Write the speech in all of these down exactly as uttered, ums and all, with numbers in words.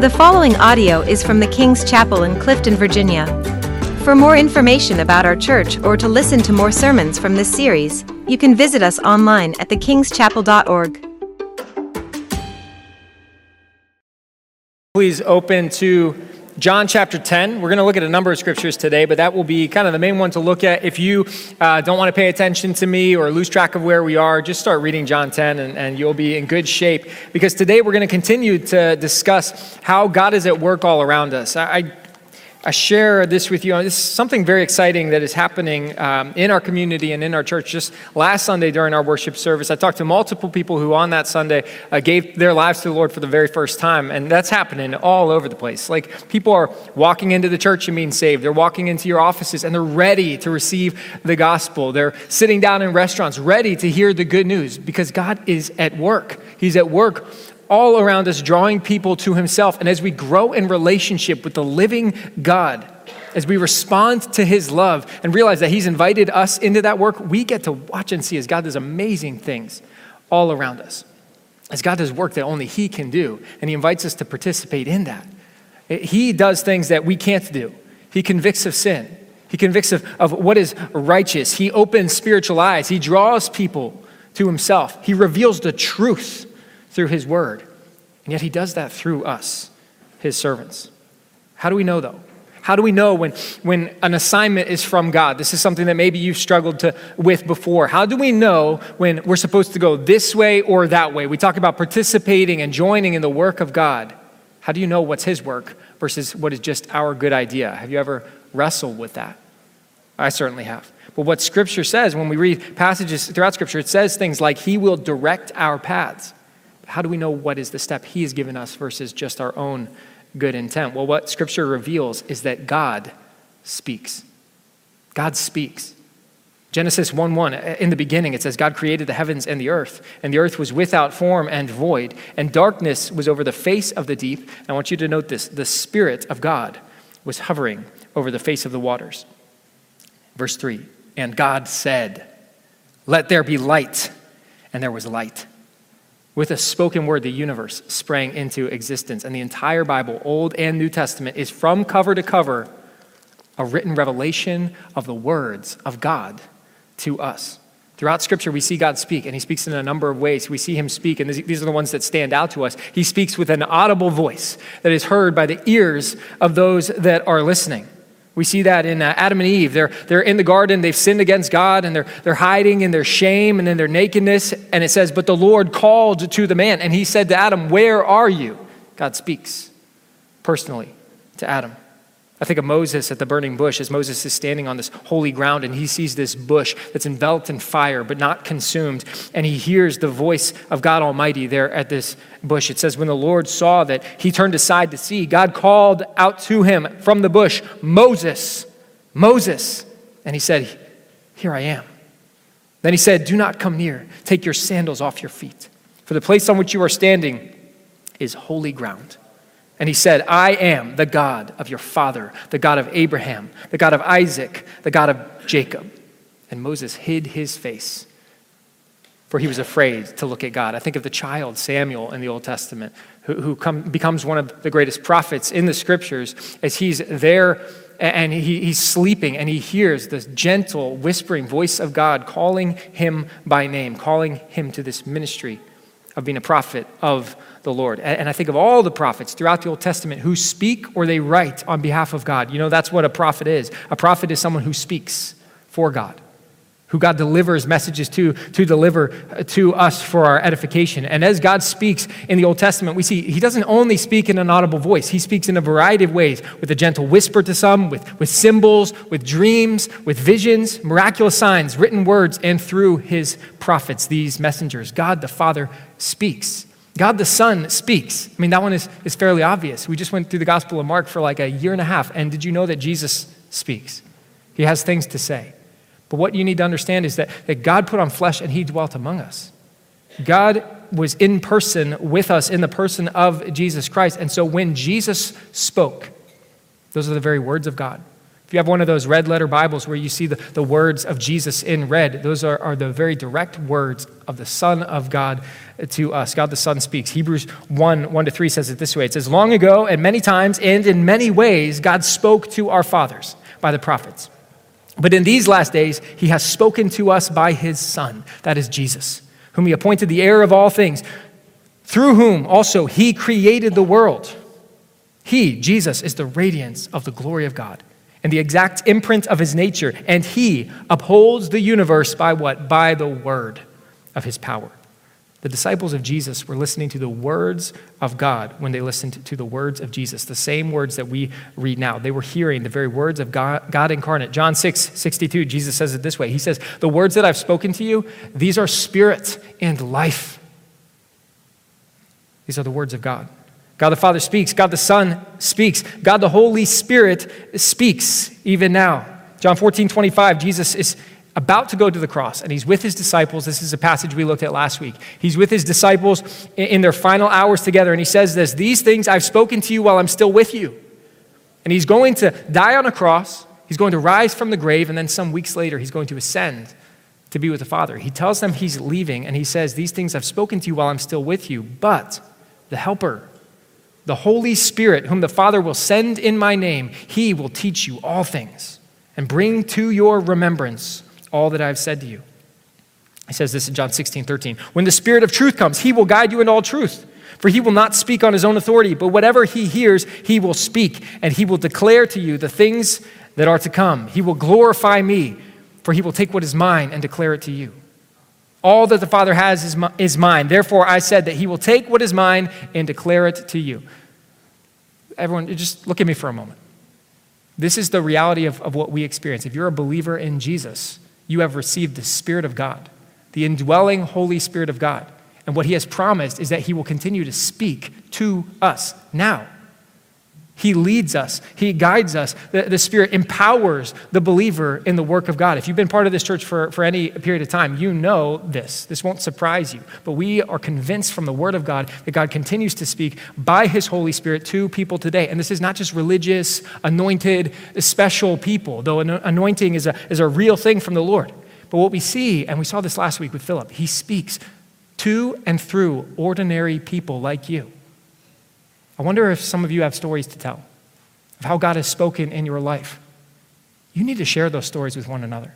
The following audio is from the King's Chapel in Clifton, Virginia. For more information about our church or to listen to more sermons from this series, you can visit us online at the king's chapel dot org. Please open to John chapter ten. We're going to look at a number of scriptures today, but that will be kind of the main one to look at. If you uh, don't want to pay attention to me or lose track of where we are, just start reading John ten and, and you'll be in good shape. Because today we're going to continue to discuss how God is at work all around us. I, I I share this with you. This is something very exciting that is happening um, in our community and in our church. Just last Sunday during our worship service, I talked to multiple people who on that Sunday uh, gave their lives to the Lord for the very first time. And that's happening all over the place. Like, people are walking into the church and being saved. They're walking into your offices and they're ready to receive the gospel. They're sitting down in restaurants ready to hear the good news, because God is at work. He's at work all around us, drawing people to himself. And as we grow in relationship with the living God, as we respond to his love and realize that he's invited us into that work, we get to watch and see as God does amazing things all around us, as God does work that only he can do. And he invites us to participate in that. He does things that we can't do. He convicts of sin. He convicts of, of what is righteous. He opens spiritual eyes. He draws people to himself. He reveals the truth through his word. And yet he does that through us, his servants. How do we know, though? How do we know when, when an assignment is from God? This is something that maybe you've struggled to, with before. How do we know when we're supposed to go this way or that way? We talk about participating and joining in the work of God. How do you know what's his work versus what is just our good idea? Have you ever wrestled with that? I certainly have. But what Scripture says, when we read passages throughout Scripture, it says things like, he will direct our paths. How do we know what is the step he has given us versus just our own good intent? Well, what Scripture reveals is that God speaks. God speaks. Genesis one one, in the beginning, it says, God created the heavens and the earth, and the earth was without form and void, and darkness was over the face of the deep. And I want you to note this, the Spirit of God was hovering over the face of the waters. Verse three, and God said, let there be light, and there was light. With a spoken word, the universe sprang into existence. And the entire Bible, Old and New Testament, is from cover to cover a written revelation of the words of God to us. Throughout Scripture, we see God speak, and he speaks in a number of ways. We see him speak, and these are the ones that stand out to us. He speaks with an audible voice that is heard by the ears of those that are listening. We see that in uh, Adam and Eve. They're, they're in the garden, they've sinned against God, and they're, they're hiding in their shame and in their nakedness. And it says, but the Lord called to the man, and he said to Adam, where are you? God speaks personally to Adam. I think of Moses at the burning bush, as Moses is standing on this holy ground, and he sees this bush that's enveloped in fire but not consumed, and he hears the voice of God Almighty there at this bush. It says, when the Lord saw that, he turned aside to see. God called out to him from the bush, Moses, Moses. And he said, here I am. Then he said, do not come near. Take your sandals off your feet, for the place on which you are standing is holy ground. And he said, I am the God of your father, the God of Abraham, the God of Isaac, the God of Jacob. And Moses hid his face, for he was afraid to look at God. I think of the child Samuel in the Old Testament, who, who come, becomes one of the greatest prophets in the Scriptures, as he's there and he, he's sleeping, and he hears this gentle whispering voice of God calling him by name, calling him to this ministry of being a prophet of the Lord. And I think of all the prophets throughout the Old Testament who speak or they write on behalf of God. You know, that's what a prophet is. A prophet is someone who speaks for God, who God delivers messages to, to deliver to us for our edification. And as God speaks in the Old Testament, we see he doesn't only speak in an audible voice. He speaks in a variety of ways, with a gentle whisper to some, with, with symbols, with dreams, with visions, miraculous signs, written words, and through his prophets, these messengers. God the Father speaks. God the Son speaks. I mean, that one is, is fairly obvious. We just went through the Gospel of Mark for like a year and a half, and did you know that Jesus speaks? He has things to say. But what you need to understand is that, that God put on flesh and he dwelt among us. God was in person with us in the person of Jesus Christ. And so when Jesus spoke, those are the very words of God, If you have one of those red letter Bibles where you see the, the words of Jesus in red, those are, are the very direct words of the Son of God to us. God the Son speaks. Hebrews one, one to three says it this way. It says, long ago and many times and in many ways, God spoke to our fathers by the prophets. But in these last days, he has spoken to us by his Son, that is Jesus, whom he appointed the heir of all things, through whom also he created the world. He, Jesus, is the radiance of the glory of God and the exact imprint of his nature, and he upholds the universe by what? By the word of his power. The disciples of Jesus were listening to the words of God when they listened to the words of Jesus, the same words that we read now. They were hearing the very words of God, God incarnate. John six, sixty-two, Jesus says it this way. He says, the words that I've spoken to you, these are spirit and life. These are the words of God. God the Father speaks. God the Son speaks. God the Holy Spirit speaks even now. John fourteen, twenty-five, Jesus is about to go to the cross, and he's with his disciples. This is a passage we looked at last week. He's with his disciples in their final hours together, and he says this, these things I've spoken to you while I'm still with you. And he's going to die on a cross. He's going to rise from the grave, and then some weeks later, he's going to ascend to be with the Father. He tells them he's leaving, and he says, these things I've spoken to you while I'm still with you, but the Helper, the Holy Spirit, whom the Father will send in my name, he will teach you all things and bring to your remembrance all that I've said to you. He says this in John sixteen, thirteen. When the Spirit of truth comes, he will guide you in all truth, for he will not speak on his own authority, but whatever he hears, he will speak, and he will declare to you the things that are to come. He will glorify me, for he will take what is mine and declare it to you. All that the Father has is, my, is mine. Therefore, I said that he will take what is mine and declare it to you. Everyone, just look at me for a moment. This is the reality of, of what we experience. If you're a believer in Jesus, you have received the Spirit of God, the indwelling Holy Spirit of God. And what he has promised is that he will continue to speak to us now. He leads us. He guides us. The, the Spirit empowers the believer in the work of God. If you've been part of this church for, for any period of time, you know this. This won't surprise you. But we are convinced from the Word of God that God continues to speak by his Holy Spirit to people today. And this is not just religious, anointed, special people, though an anointing is a, is a real thing from the Lord. But what we see, and we saw this last week with Philip, he speaks to and through ordinary people like you. I wonder if some of you have stories to tell of how God has spoken in your life. You need to share those stories with one another,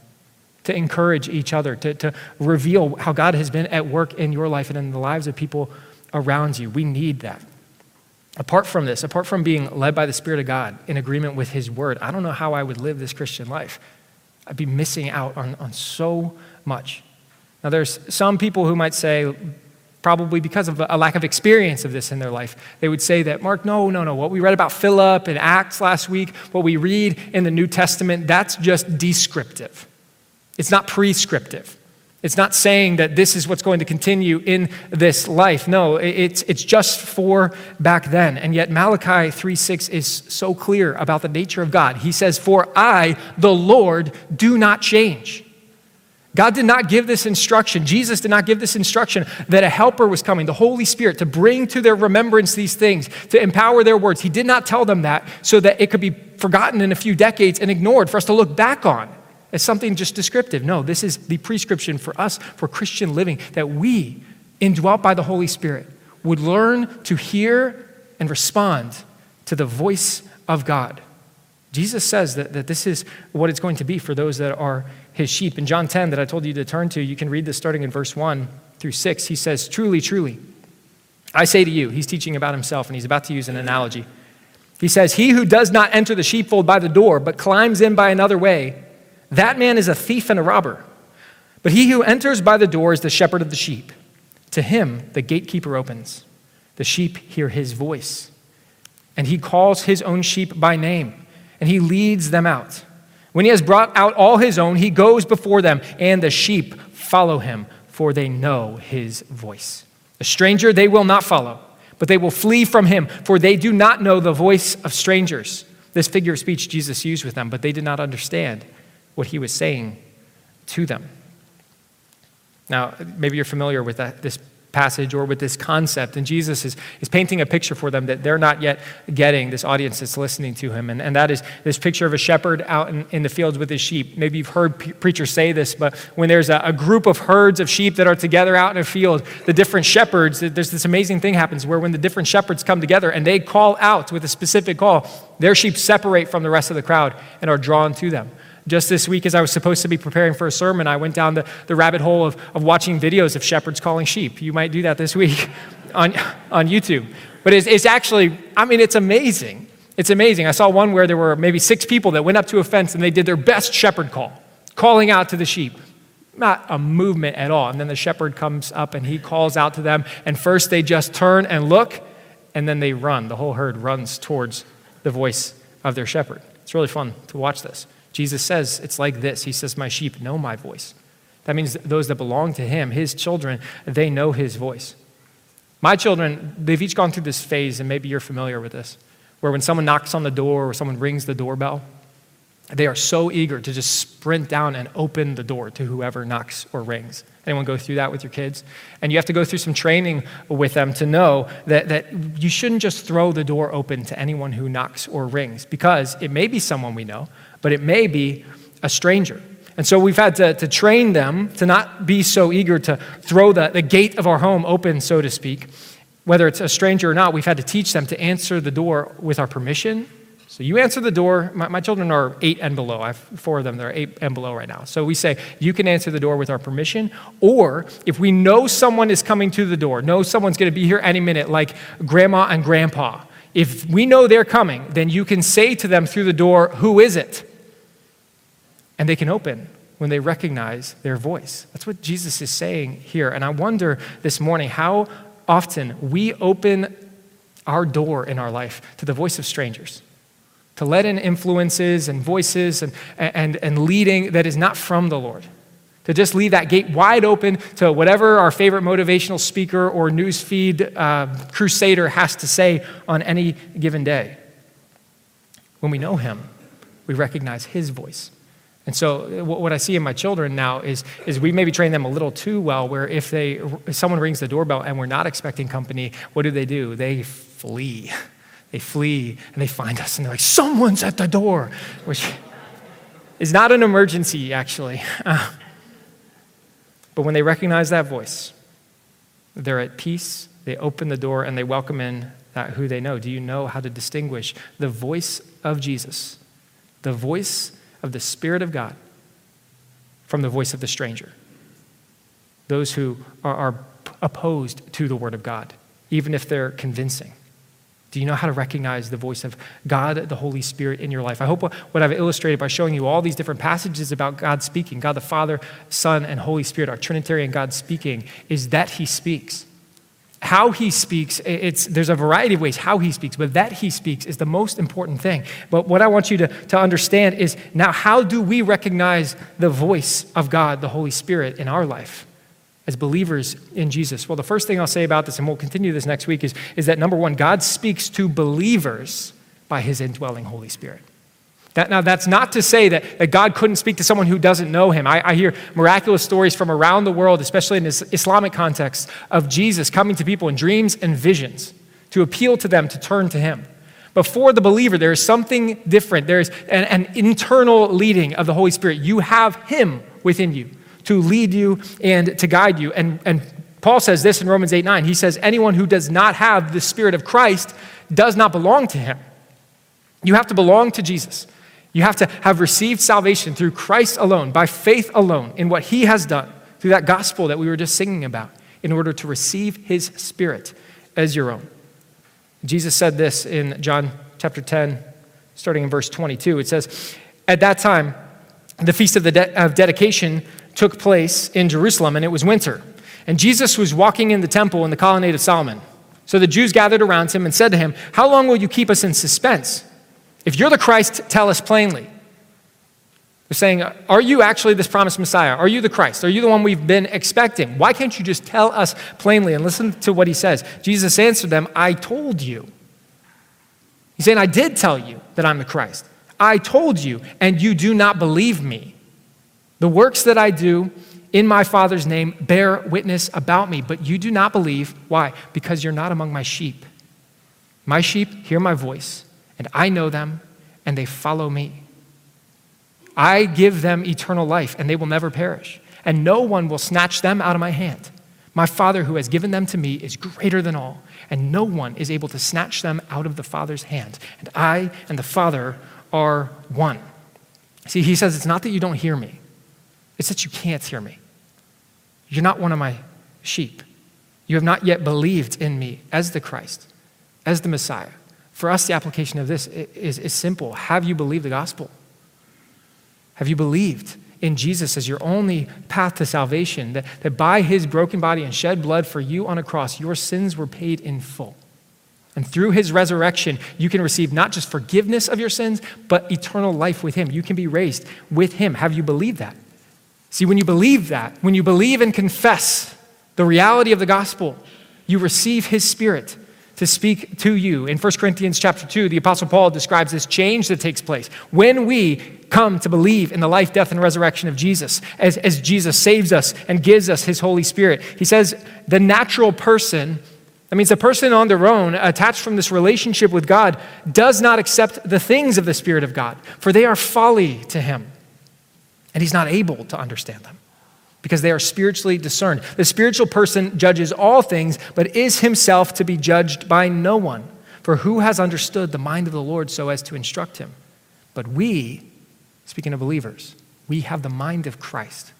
to encourage each other, to, to reveal how God has been at work in your life and in the lives of people around you. We need that. Apart from this, apart from being led by the Spirit of God in agreement with his word, I don't know how I would live this Christian life. I'd be missing out on, on so much. Now, there's some people who might say, probably because of a lack of experience of this in their life, they would say that, Mark, no, no, no, what we read about Philip and Acts last week, what we read in the New Testament, that's just descriptive. It's not prescriptive. It's not saying that this is what's going to continue in this life. No, it's it's just for back then. And yet Malachi three six is so clear about the nature of God. He says, for I, the Lord, do not change. God did not give this instruction. Jesus did not give this instruction that a helper was coming, the Holy Spirit, to bring to their remembrance these things, to empower their words. He did not tell them that so that it could be forgotten in a few decades and ignored for us to look back on as something just descriptive. No, this is the prescription for us, for Christian living, that we, indwelt by the Holy Spirit, would learn to hear and respond to the voice of God. Jesus says that, that this is what it's going to be for those that are his sheep. In John ten that I told you to turn to, you can read this starting in verse one through six. He says, truly, truly, I say to you, he's teaching about himself and he's about to use an analogy. He says, he who does not enter the sheepfold by the door, but climbs in by another way, that man is a thief and a robber. But he who enters by the door is the shepherd of the sheep. To him, the gatekeeper opens. The sheep hear his voice, and he calls his own sheep by name, and he leads them out. When he has brought out all his own, he goes before them, and the sheep follow him, for they know his voice. A stranger they will not follow, but they will flee from him, for they do not know the voice of strangers. This figure of speech Jesus used with them, but they did not understand what he was saying to them. Now, maybe you're familiar with that, this passage or with this concept. And Jesus is, is painting a picture for them that they're not yet getting, this audience that's listening to him. And, and that is this picture of a shepherd out in, in the fields with his sheep. Maybe you've heard pre- preachers say this, but when there's a, a group of herds of sheep that are together out in a field, the different shepherds, there's this amazing thing happens where when the different shepherds come together and they call out with a specific call, their sheep separate from the rest of the crowd and are drawn to them. Just this week, as I was supposed to be preparing for a sermon, I went down the, the rabbit hole of, of watching videos of shepherds calling sheep. You might do that this week on, on YouTube. But it's, it's actually, I mean, it's amazing. It's amazing. I saw one where there were maybe six people that went up to a fence and they did their best shepherd call, calling out to the sheep. Not a movement at all. And then the shepherd comes up and he calls out to them. And first they just turn and look, and then they run. The whole herd runs towards the voice of their shepherd. It's really fun to watch this. Jesus says it's like this. He says, my sheep know my voice. That means those that belong to him, his children, they know his voice. My children, they've each gone through this phase, and maybe you're familiar with this, where when someone knocks on the door or someone rings the doorbell, they are so eager to just sprint down and open the door to whoever knocks or rings. Anyone go through that with your kids? And you have to go through some training with them to know that, that you shouldn't just throw the door open to anyone who knocks or rings, because it may be someone we know, but it may be a stranger. And so we've had to, to train them to not be so eager to throw the, the gate of our home open, so to speak. Whether it's a stranger or not, we've had to teach them to answer the door with our permission. So you answer the door. My, my children are eight and below. I have four of them that are eight and below right now. So we say, you can answer the door with our permission. Or if we know someone is coming to the door, know someone's going to be here any minute, like grandma and grandpa. If we know they're coming, then you can say to them through the door, who is it? And they can open when they recognize their voice. That's what Jesus is saying here. And I wonder this morning how often we open our door in our life to the voice of strangers, to let in influences and voices and, and, and leading that is not from the Lord, to just leave that gate wide open to whatever our favorite motivational speaker or newsfeed uh, crusader has to say on any given day. When we know him, we recognize his voice. And so what I see in my children now is, is we maybe train them a little too well, where if they if someone rings the doorbell and we're not expecting company, what do they do? They flee. They flee and they find us and they're like, someone's at the door, which is not an emergency, actually. But when they recognize that voice, they're at peace, they open the door, and they welcome in that who they know. Do you know how to distinguish the voice of Jesus, the voice of the Spirit of God, from the voice of the stranger, those who are, are opposed to the Word of God, even if they're convincing? Do you know how to recognize the voice of God, the Holy Spirit, in your life? I hope what I've illustrated by showing you all these different passages about God speaking, God the Father, Son, and Holy Spirit, our Trinitarian God speaking, is that he speaks. How he speaks, it's, there's a variety of ways how he speaks, but that he speaks is the most important thing. But what I want you to, to understand is, now how do we recognize the voice of God, the Holy Spirit, in our life as believers in Jesus? Well, the first thing I'll say about this, and we'll continue this next week, is, is that number one, God speaks to believers by his indwelling Holy Spirit. That, now, that's not to say that, that God couldn't speak to someone who doesn't know him. I, I hear miraculous stories from around the world, especially in this Islamic context, of Jesus coming to people in dreams and visions to appeal to them to turn to him. But for the believer, there is something different. There is an, an internal leading of the Holy Spirit. You have him within you to lead you and to guide you. And, and Paul says this in Romans eight nine. He says, anyone who does not have the Spirit of Christ does not belong to him. You have to belong to Jesus. You have to have received salvation through Christ alone, by faith alone, in what he has done, through that gospel that we were just singing about, in order to receive his Spirit as your own. Jesus said this in John chapter ten, starting in verse twenty-two. It says, at that time, the Feast of the De- of Dedication took place in Jerusalem, and it was winter. And Jesus was walking in the temple in the colonnade of Solomon. So the Jews gathered around him and said to him, how long will you keep us in suspense? If you're the Christ, tell us plainly. They're saying, are you actually this promised Messiah? Are you the Christ? Are you the one we've been expecting? Why can't you just tell us plainly? And listen to what he says. Jesus answered them, I told you. He's saying, I did tell you that I'm the Christ. I told you, and you do not believe me. The works that I do, in my Father's name bear witness about me, but you do not believe. Why? Because you're not among my sheep. My sheep hear my voice, and I know them, and they follow me. I give them eternal life, and they will never perish, and no one will snatch them out of my hand. My Father who has given them to me is greater than all, and no one is able to snatch them out of the Father's hand. And I and the Father are one. See, he says, it's not that you don't hear me. It's that you can't hear me. You're not one of my sheep. You have not yet believed in me as the Christ, as the Messiah. For us, the application of this is, is simple. Have you believed the gospel? Have you believed in Jesus as your only path to salvation, that, that by his broken body and shed blood for you on a cross, your sins were paid in full? And through his resurrection, you can receive not just forgiveness of your sins, but eternal life with him. You can be raised with him. Have you believed that? See, when you believe that, when you believe and confess the reality of the gospel, you receive his Spirit to speak to you. In First Corinthians chapter two, the Apostle Paul describes this change that takes place. When we come to believe in the life, death, and resurrection of Jesus, as, as Jesus saves us and gives us his Holy Spirit, he says the natural person, that means a person on their own, attached from this relationship with God, does not accept the things of the Spirit of God, for they are folly to him, and he's not able to understand them, because they are spiritually discerned. The spiritual person judges all things, but is himself to be judged by no one. For who has understood the mind of the Lord so as to instruct him? But we, speaking of believers, we have the mind of Christ.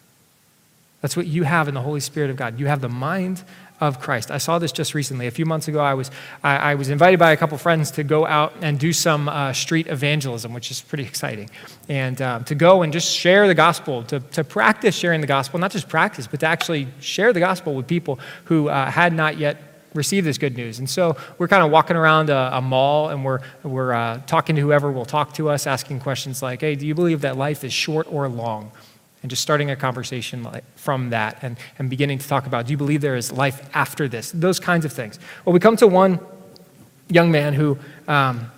That's what you have in the Holy Spirit of God. You have the mind of Christ. I saw this just recently. A few months ago, I was I, I was invited by a couple friends to go out and do some uh, street evangelism, which is pretty exciting, and uh, to go and just share the gospel, to, to practice sharing the gospel, not just practice, but to actually share the gospel with people who uh, had not yet received this good news. And so we're kind of walking around a, a mall, and we're we're uh, talking to whoever will talk to us, asking questions like, hey, do you believe that life is short or long? And just starting a conversation like from that and, and beginning to talk about, do you believe there is life after this? Those kinds of things. Well, we come to one young man who um,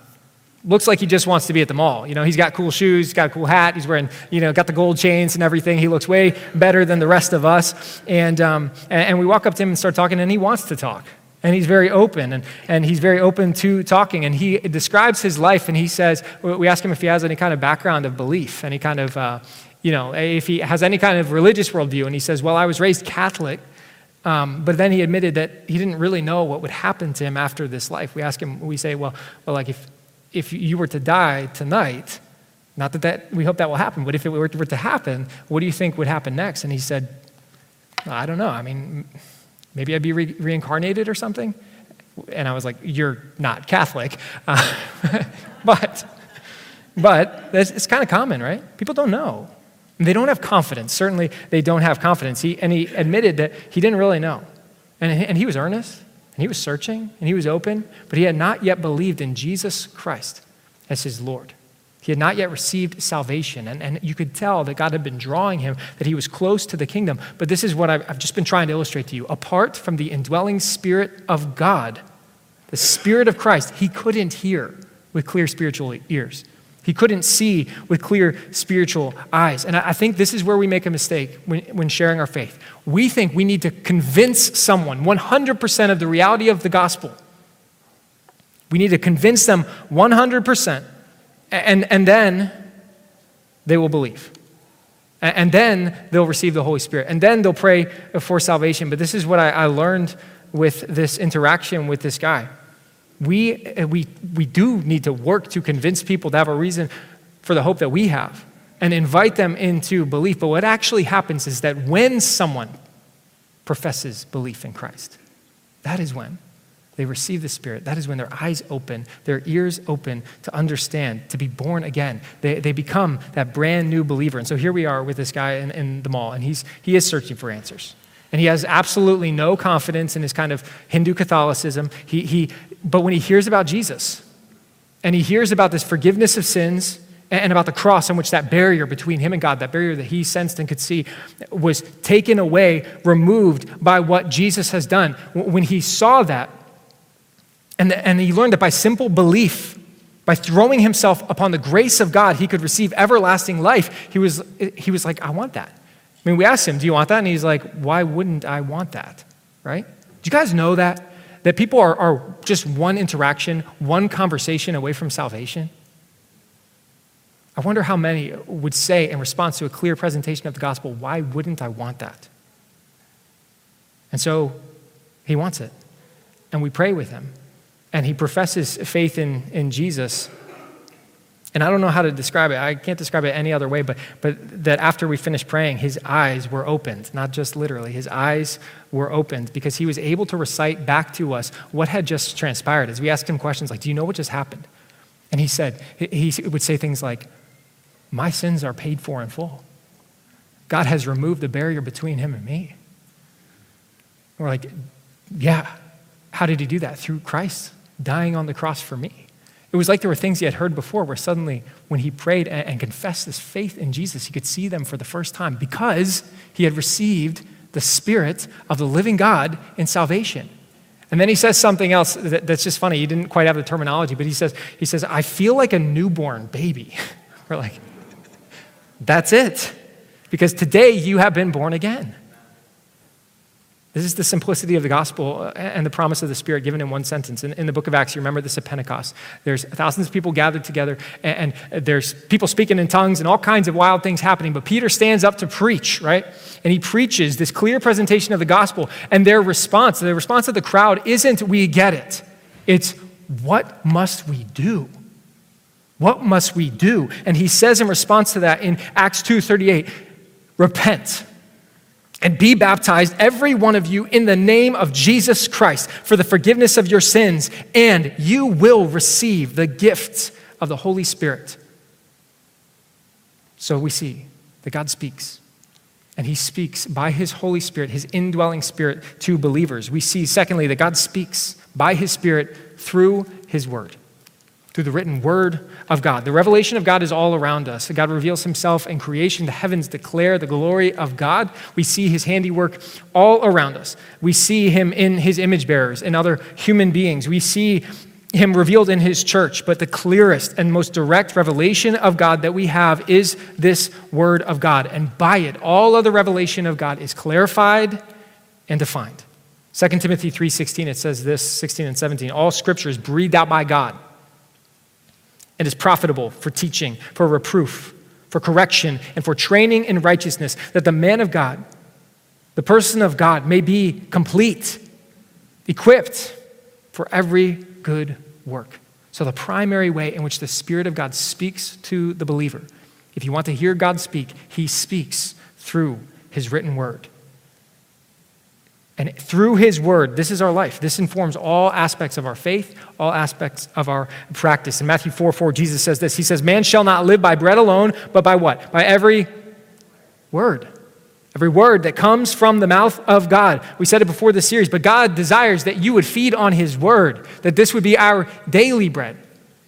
looks like he just wants to be at the mall. You know, he's got cool shoes, he's got a cool hat, he's wearing, you know, got the gold chains and everything. He looks way better than the rest of us. And um, and, and we walk up to him and start talking, and he wants to talk. And he's very open, and, and he's very open to talking. And he describes his life, and he says, we ask him if he has any kind of background of belief, any kind of... Uh, you know, if he has any kind of religious worldview. And he says, well, I was raised Catholic, um, but then he admitted that he didn't really know what would happen to him after this life. We ask him, we say, well, well, like if if you were to die tonight, not that, that we hope that will happen, but if it were to, were to happen, what do you think would happen next? And he said, I don't know. I mean, maybe I'd be re- reincarnated or something. And I was like, you're not Catholic. Uh, but but that's, it's kind of common, right? People don't know. They don't have confidence. Certainly, they don't have confidence. He, and he admitted that he didn't really know. And, and he was earnest, and he was searching, and he was open, but he had not yet believed in Jesus Christ as his Lord. He had not yet received salvation, and, and you could tell that God had been drawing him, that he was close to the kingdom. But this is what I've, I've just been trying to illustrate to you. Apart from the indwelling Spirit of God, the Spirit of Christ, he couldn't hear with clear spiritual ears. He couldn't see with clear spiritual eyes. And I think this is where we make a mistake when, when sharing our faith. We think we need to convince someone one hundred percent of the reality of the gospel. We need to convince them one hundred percent, and, and then they will believe. And then they'll receive the Holy Spirit. And then they'll pray for salvation. But this is what I, I learned with this interaction with this guy. We we we do need to work to convince people to have a reason for the hope that we have and invite them into belief. But what actually happens is that when someone professes belief in Christ, that is when they receive the Spirit. That is when their eyes open, their ears open to understand, to be born again. They they become that brand new believer. And so here we are with this guy in, in the mall, and he's he is searching for answers. And he has absolutely no confidence in his kind of Hindu Catholicism. He, he, but when he hears about Jesus, and he hears about this forgiveness of sins, and about the cross on which that barrier between him and God, that barrier that he sensed and could see, was taken away, removed by what Jesus has done. When he saw that, and, the, and he learned that by simple belief, by throwing himself upon the grace of God, he could receive everlasting life, he was, he was like, I want that. I mean, we asked him, do you want that? And he's like, why wouldn't I want that, right? Do you guys know that? That people are, are just one interaction, one conversation away from salvation? I wonder how many would say in response to a clear presentation of the gospel, why wouldn't I want that? And so he wants it, and we pray with him, and he professes faith in, in Jesus. And I don't know how to describe it. I can't describe it any other way, but, but that after we finished praying, his eyes were opened, not just literally. His eyes were opened because he was able to recite back to us what had just transpired. As we asked him questions like, do you know what just happened? And he said, he would say things like, my sins are paid for in full. God has removed the barrier between him and me. And we're like, yeah, how did he do that? Through Christ dying on the cross for me. It was like there were things he had heard before where suddenly when he prayed and confessed this faith in Jesus, he could see them for the first time because he had received the Spirit of the living God in salvation. And then he says something else that's just funny. He didn't quite have the terminology, but he says, he says, I feel like a newborn baby. We're like, that's it. Because today you have been born again. This is the simplicity of the gospel and the promise of the Spirit given in one sentence. In, in the book of Acts, you remember this at Pentecost. There's thousands of people gathered together, and, and there's people speaking in tongues and all kinds of wild things happening. But Peter stands up to preach, right? And he preaches this clear presentation of the gospel, and their response, the response of the crowd isn't, we get it. It's, what must we do? What must we do? And he says in response to that in Acts two thirty-eight, repent. And be baptized, every one of you, in the name of Jesus Christ for the forgiveness of your sins, and you will receive the gifts of the Holy Spirit. So we see that God speaks, and he speaks by his Holy Spirit, his indwelling Spirit, to believers. We see, secondly, that God speaks by his Spirit through his word. Through the written word of God. The revelation of God is all around us. God reveals himself in creation. The heavens declare the glory of God. We see his handiwork all around us. We see him in his image bearers, in other human beings. We see him revealed in his church, but the clearest and most direct revelation of God that we have is this word of God. And by it, all other revelation of God is clarified and defined. Second Timothy three sixteen, it says this, sixteen and seventeen, all scripture is breathed out by God. And is profitable for teaching, for reproof, for correction, and for training in righteousness, that the man of God, the person of God, may be complete, equipped for every good work. So the primary way in which the Spirit of God speaks to the believer, if you want to hear God speak, he speaks through his written word. And through his word, this is our life. This informs all aspects of our faith, all aspects of our practice. In Matthew four four, Jesus says this. He says, man shall not live by bread alone, but by what? By every word. Every word that comes from the mouth of God. We said it before this series, but God desires that you would feed on his word, that this would be our daily bread,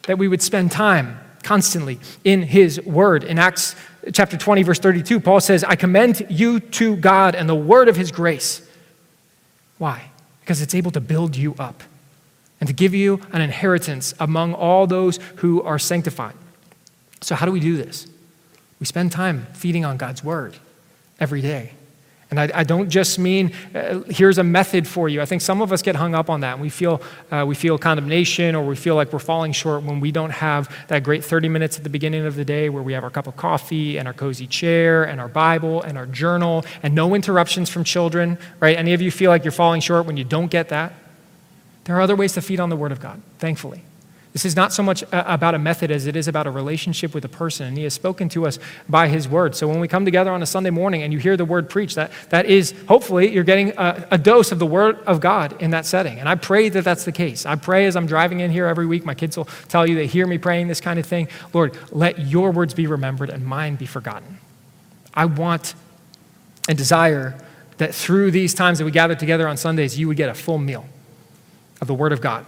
that we would spend time constantly in his word. In Acts chapter twenty, verse thirty-two, Paul says, I commend you to God and the word of his grace. Why? Because it's able to build you up and to give you an inheritance among all those who are sanctified. So how do we do this? We spend time feeding on God's word every day. And I, I don't just mean, uh, here's a method for you. I think some of us get hung up on that. And we feel uh, we feel condemnation, or we feel like we're falling short when we don't have that great thirty minutes at the beginning of the day where we have our cup of coffee and our cozy chair and our Bible and our journal and no interruptions from children, right? Any of you feel like you're falling short when you don't get that? There are other ways to feed on the word of God, thankfully. This is not so much about a method as it is about a relationship with a person, and he has spoken to us by his word. So when we come together on a Sunday morning and you hear the word preached, that, that is, hopefully, you're getting a, a dose of the word of God in that setting. And I pray that that's the case. I pray as I'm driving in here every week, my kids will tell you, they hear me praying this kind of thing. Lord, let your words be remembered and mine be forgotten. I want and desire that through these times that we gather together on Sundays, you would get a full meal of the word of God.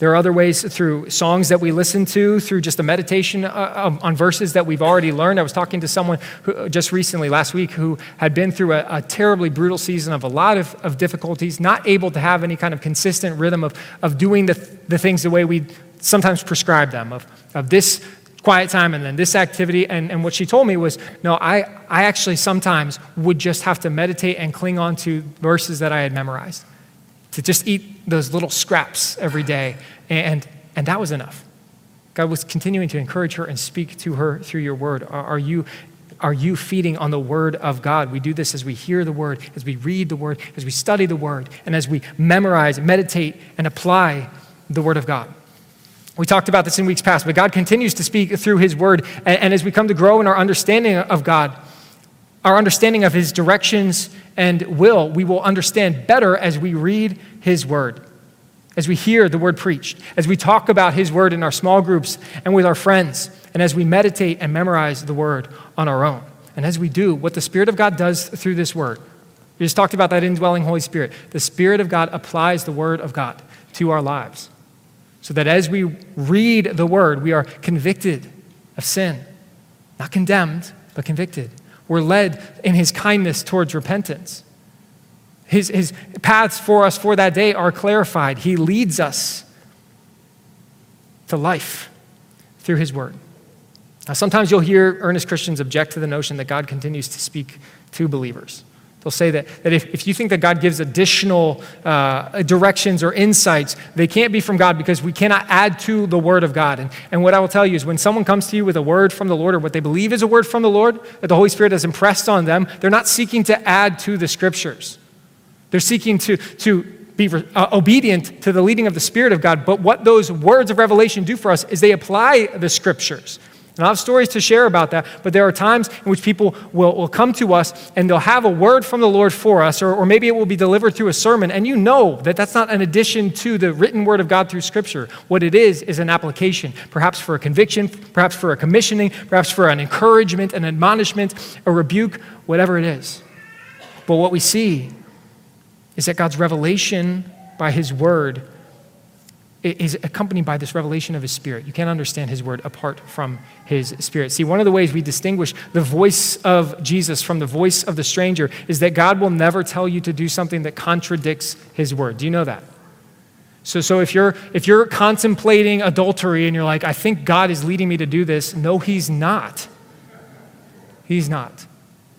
There are other ways through songs that we listen to, through just a meditation uh, on verses that we've already learned. I was talking to someone who, just recently, last week, who had been through a, a terribly brutal season of a lot of, of difficulties, not able to have any kind of consistent rhythm of, of doing the, the things the way we sometimes prescribe them, of, of this quiet time and then this activity. And, and what she told me was, no, I, I actually sometimes would just have to meditate and cling on to verses that I had memorized, to just eat those little scraps every day. And, and that was enough. God was continuing to encourage her and speak to her through your word. Are, are you Are you feeding on the word of God? We do this as we hear the word, as we read the word, as we study the word, and as we memorize, meditate, and apply the word of God. We talked about this in weeks past, but God continues to speak through his word. And, and as we come to grow in our understanding of God, our understanding of his directions and will, we will understand better as we read his word, as we hear the word preached, as we talk about his word in our small groups and with our friends, and as we meditate and memorize the word on our own. And as we do, what the Spirit of God does through this word, we just talked about that indwelling Holy Spirit. The Spirit of God applies the word of God to our lives so that as we read the word, we are convicted of sin, not condemned, but convicted. We're led in his kindness towards repentance. His, his paths for us for that day are clarified. He leads us to life through his word. Now, sometimes you'll hear earnest Christians object to the notion that God continues to speak to believers. They'll say that, that if, if you think that God gives additional uh, directions or insights, they can't be from God because we cannot add to the word of God. And, and what I will tell you is when someone comes to you with a word from the Lord or what they believe is a word from the Lord that the Holy Spirit has impressed on them, they're not seeking to add to the scriptures. They're seeking to, to be uh, obedient to the leading of the Spirit of God. But what those words of revelation do for us is they apply the scriptures. And I have stories to share about that, but there are times in which people will, will come to us and they'll have a word from the Lord for us, or, or maybe it will be delivered through a sermon, and you know that that's not an addition to the written word of God through scripture. What it is is an application, perhaps for a conviction, perhaps for a commissioning, perhaps for an encouragement, an admonishment, a rebuke, whatever it is. But what we see is that God's revelation by his word is accompanied by this revelation of his Spirit. You can't understand his word apart from his Spirit. See, one of the ways we distinguish the voice of Jesus from the voice of the stranger is that God will never tell you to do something that contradicts his word. Do you know that? So, so if you're if you're contemplating adultery and you're like, I think God is leading me to do this, no, he's not. He's not.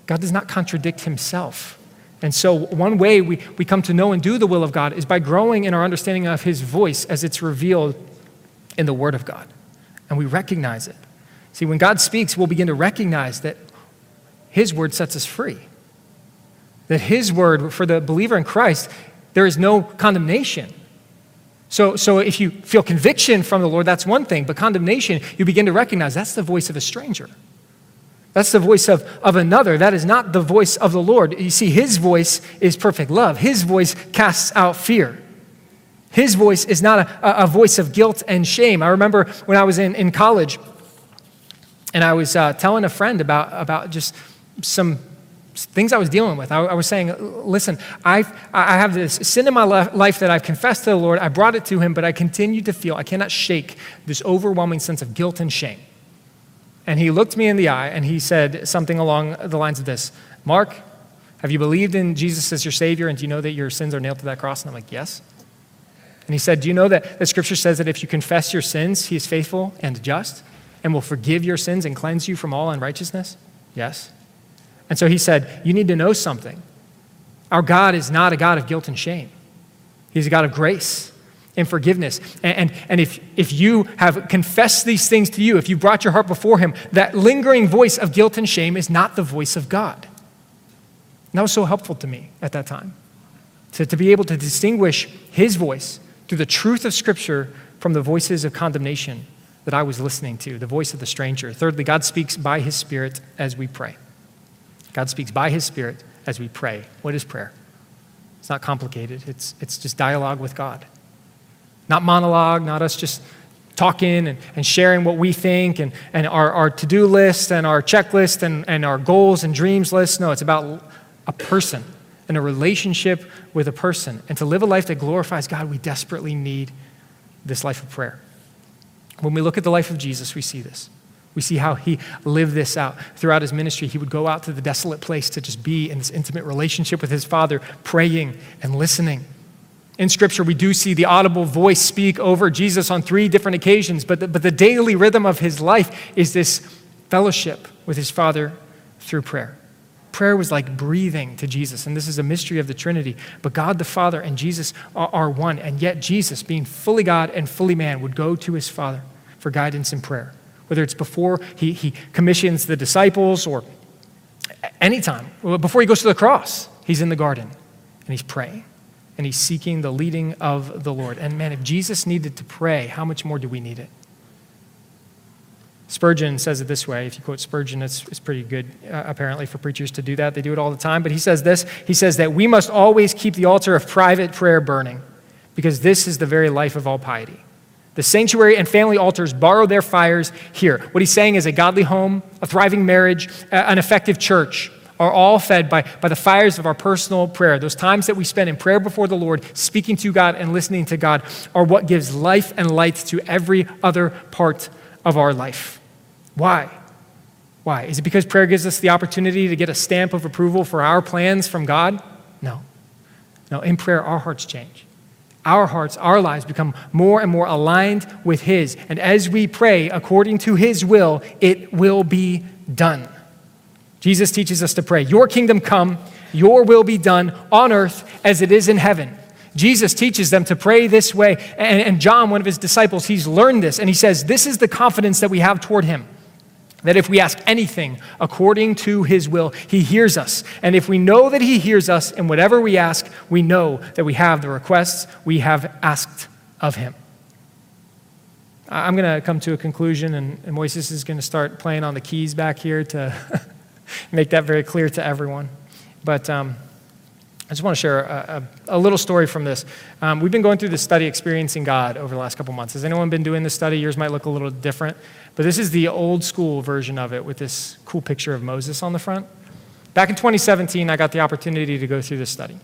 God does not contradict himself. And so one way we, we come to know and do the will of God is by growing in our understanding of his voice as it's revealed in the word of God. And we recognize it. See, when God speaks, we'll begin to recognize that his word sets us free. That his word, for the believer in Christ, there is no condemnation. So, so if you feel conviction from the Lord, that's one thing. But condemnation, you begin to recognize that's the voice of a stranger. That's the voice of, of another. That is not the voice of the Lord. You see, his voice is perfect love. His voice casts out fear. His voice is not a, a voice of guilt and shame. I remember when I was in, in college, and I was uh, telling a friend about, about just some things I was dealing with. I, I was saying, listen, I've, I have this sin in my life that I've confessed to the Lord. I brought it to him, but I continue to feel, I cannot shake this overwhelming sense of guilt and shame. And he looked me in the eye and he said something along the lines of this, Mark, have you believed in Jesus as your Savior? And do you know that your sins are nailed to that cross? And I'm like, yes. And he said, do you know that the scripture says that if you confess your sins, he is faithful and just and will forgive your sins and cleanse you from all unrighteousness? Yes. And so he said, you need to know something. Our God is not a God of guilt and shame. He's a God of grace and forgiveness. And, and, and if, if you have confessed these things to you, if you brought your heart before him, that lingering voice of guilt and shame is not the voice of God. And that was so helpful to me at that time, to, to be able to distinguish his voice through the truth of scripture from the voices of condemnation that I was listening to, the voice of the stranger. Thirdly, God speaks by his Spirit as we pray. God speaks by his Spirit as we pray. What is prayer? It's not complicated. It's, it's just dialogue with God. Not monologue, not us just talking and, and sharing what we think and, and our, our to-do list and our checklist and, and our goals and dreams list. No, it's about a person and a relationship with a person. And to live a life that glorifies God, we desperately need this life of prayer. When we look at the life of Jesus, we see this. We see how he lived this out. Throughout his ministry, he would go out to the desolate place to just be in this intimate relationship with his Father, praying and listening. In Scripture, we do see the audible voice speak over Jesus on three different occasions, but the, but the daily rhythm of his life is this fellowship with his Father through prayer. Prayer was like breathing to Jesus, and this is a mystery of the Trinity, but God the Father and Jesus are, are one, and yet Jesus, being fully God and fully man, would go to his Father for guidance in prayer, whether it's before he, he commissions the disciples or anytime. Before he goes to the cross, he's in the garden, and he's praying. And he's seeking the leading of the Lord. And man, if Jesus needed to pray, how much more do we need it? Spurgeon says it this way. If you quote Spurgeon, it's, it's pretty good, uh, apparently, for preachers to do that. They do it all the time. But he says this. He says that we must always keep the altar of private prayer burning, because this is the very life of all piety. The sanctuary and family altars borrow their fires here. What he's saying is a godly home, a thriving marriage, an effective church are all fed by, by the fires of our personal prayer. Those times that we spend in prayer before the Lord, speaking to God and listening to God, are what gives life and light to every other part of our life. Why? Why? Is it because prayer gives us the opportunity to get a stamp of approval for our plans from God? No. No, in prayer, our hearts change. Our hearts, our lives become more and more aligned with his. And as we pray according to his will, it will be done. Jesus teaches us to pray, your kingdom come, your will be done on earth as it is in heaven. Jesus teaches them to pray this way. And, and John, one of his disciples, he's learned this. And he says, this is the confidence that we have toward him, that if we ask anything according to his will, he hears us. And if we know that he hears us in whatever we ask, we know that we have the requests we have asked of him. I'm going to come to a conclusion, and, and Moises is going to start playing on the keys back here to... make that very clear to everyone. But um, I just want to share a, a, a little story from this. Um, we've been going through this study, Experiencing God, over the last couple months. Has anyone been doing this study? Yours might look a little different, but this is the old school version of it with this cool picture of Moses on the front. Back in twenty seventeen, I got the opportunity to go through this study.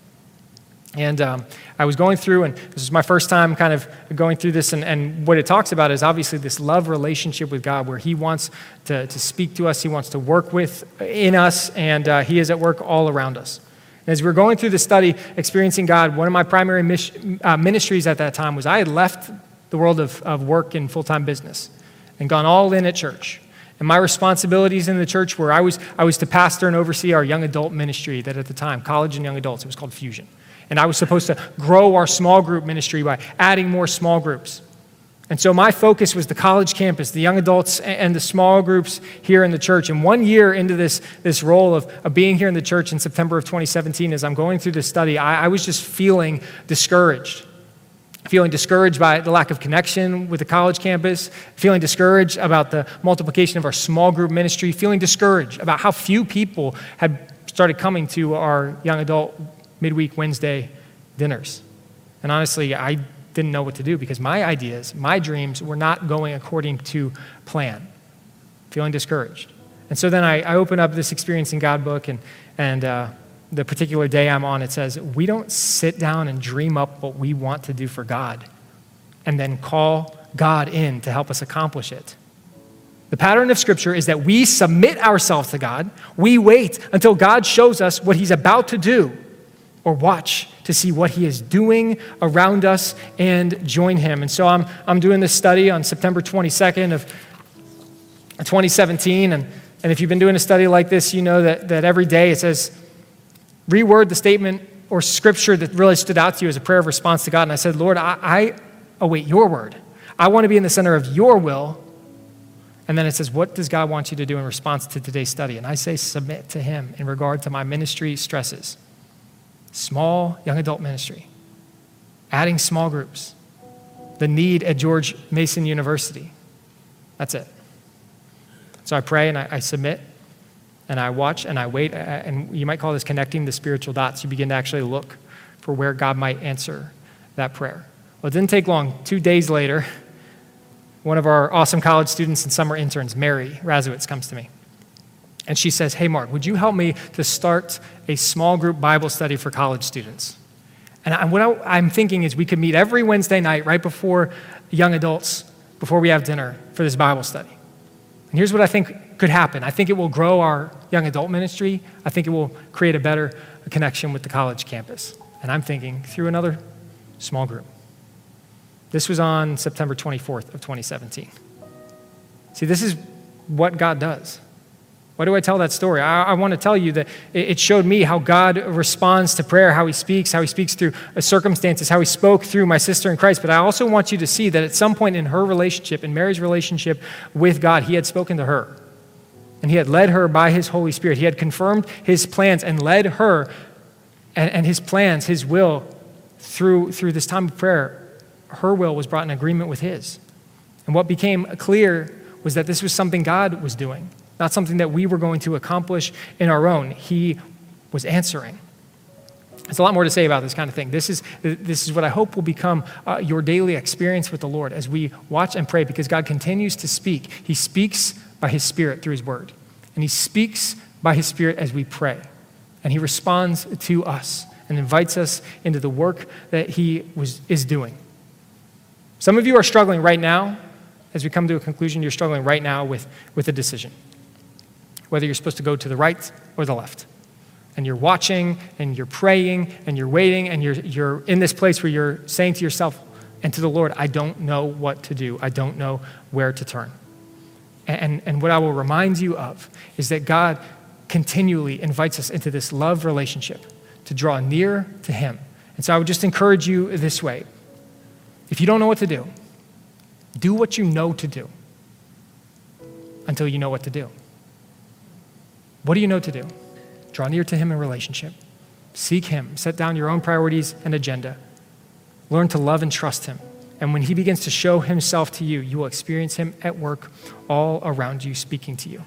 And um, I was going through, and this is my first time kind of going through this, and, and what it talks about is obviously this love relationship with God where he wants to, to speak to us, he wants to work with in us, and uh, he is at work all around us. And as we were going through the study, Experiencing God, one of my primary mis- uh, ministries at that time was I had left the world of, of work and full-time business and gone all in at church. And my responsibilities in the church were I was I was to pastor and oversee our young adult ministry that at the time, college and young adults, it was called Fusion. And I was supposed to grow our small group ministry by adding more small groups. And so my focus was the college campus, the young adults, and the small groups here in the church. And one year into this, this role of, of being here in the church in September of twenty seventeen, as I'm going through this study, I, I was just feeling discouraged. Feeling discouraged by the lack of connection with the college campus, feeling discouraged about the multiplication of our small group ministry, feeling discouraged about how few people had started coming to our young adult midweek Wednesday dinners. And honestly, I didn't know what to do because my ideas, my dreams were not going according to plan. Feeling discouraged. And so then I, I open up this Experiencing God book, and, and uh, the particular day I'm on, it says, we don't sit down and dream up what we want to do for God and then call God in to help us accomplish it. The pattern of Scripture is that we submit ourselves to God. We wait until God shows us what he's about to do, or watch to see what he is doing around us and join him. And so I'm I'm doing this study on September twenty-second of twenty seventeen. And, and if you've been doing a study like this, you know that, that every day it says, reword the statement or scripture that really stood out to you as a prayer of response to God. And I said, Lord, I, I await your word. I want to be in the center of your will. And then it says, what does God want you to do in response to today's study? And I say, submit to him in regard to my ministry stresses. Small young adult ministry, adding small groups, the need at George Mason University. That's it. So I pray and I, I submit and I watch and I wait. And you might call this connecting the spiritual dots. You begin to actually look for where God might answer that prayer. Well, it didn't take long. Two days later, one of our awesome college students and summer interns, Mary Razowitz, comes to me. And she says, hey, Mark, would you help me to start a small group Bible study for college students? And I, what I, I'm thinking is we could meet every Wednesday night right before young adults, before we have dinner, for this Bible study. And here's what I think could happen. I think it will grow our young adult ministry. I think it will create a better connection with the college campus. And I'm thinking through another small group. This was on September twenty-fourth of twenty seventeen. See, this is what God does. Why do I tell that story? I, I want to tell you that it, it showed me how God responds to prayer, how he speaks, how he speaks through circumstances, how he spoke through my sister in Christ. But I also want you to see that at some point in her relationship, in Mary's relationship with God, he had spoken to her. And he had led her by his Holy Spirit. He had confirmed his plans and led her and, and his plans, his will, through, through this time of prayer. Her will was brought in agreement with his. And what became clear was that this was something God was doing, not something that we were going to accomplish in our own. He was answering. There's a lot more to say about this kind of thing. This is, this is what I hope will become uh, your daily experience with the Lord as we watch and pray, because God continues to speak. He speaks by his Spirit through his word, and he speaks by his Spirit as we pray, and he responds to us and invites us into the work that he was, is doing. Some of you are struggling right now. As we come to a conclusion, you're struggling right now with, with a decision, whether you're supposed to go to the right or the left. And you're watching, and you're praying, and you're waiting, and you're, you're in this place where you're saying to yourself and to the Lord, I don't know what to do. I don't know where to turn. And, and what I will remind you of is that God continually invites us into this love relationship to draw near to him. And so I would just encourage you this way. If you don't know what to do, do what you know to do until you know what to do. What do you know to do? Draw near to him in relationship. Seek him. Set down your own priorities and agenda. Learn to love and trust him. And when he begins to show himself to you, you will experience him at work all around you, speaking to you.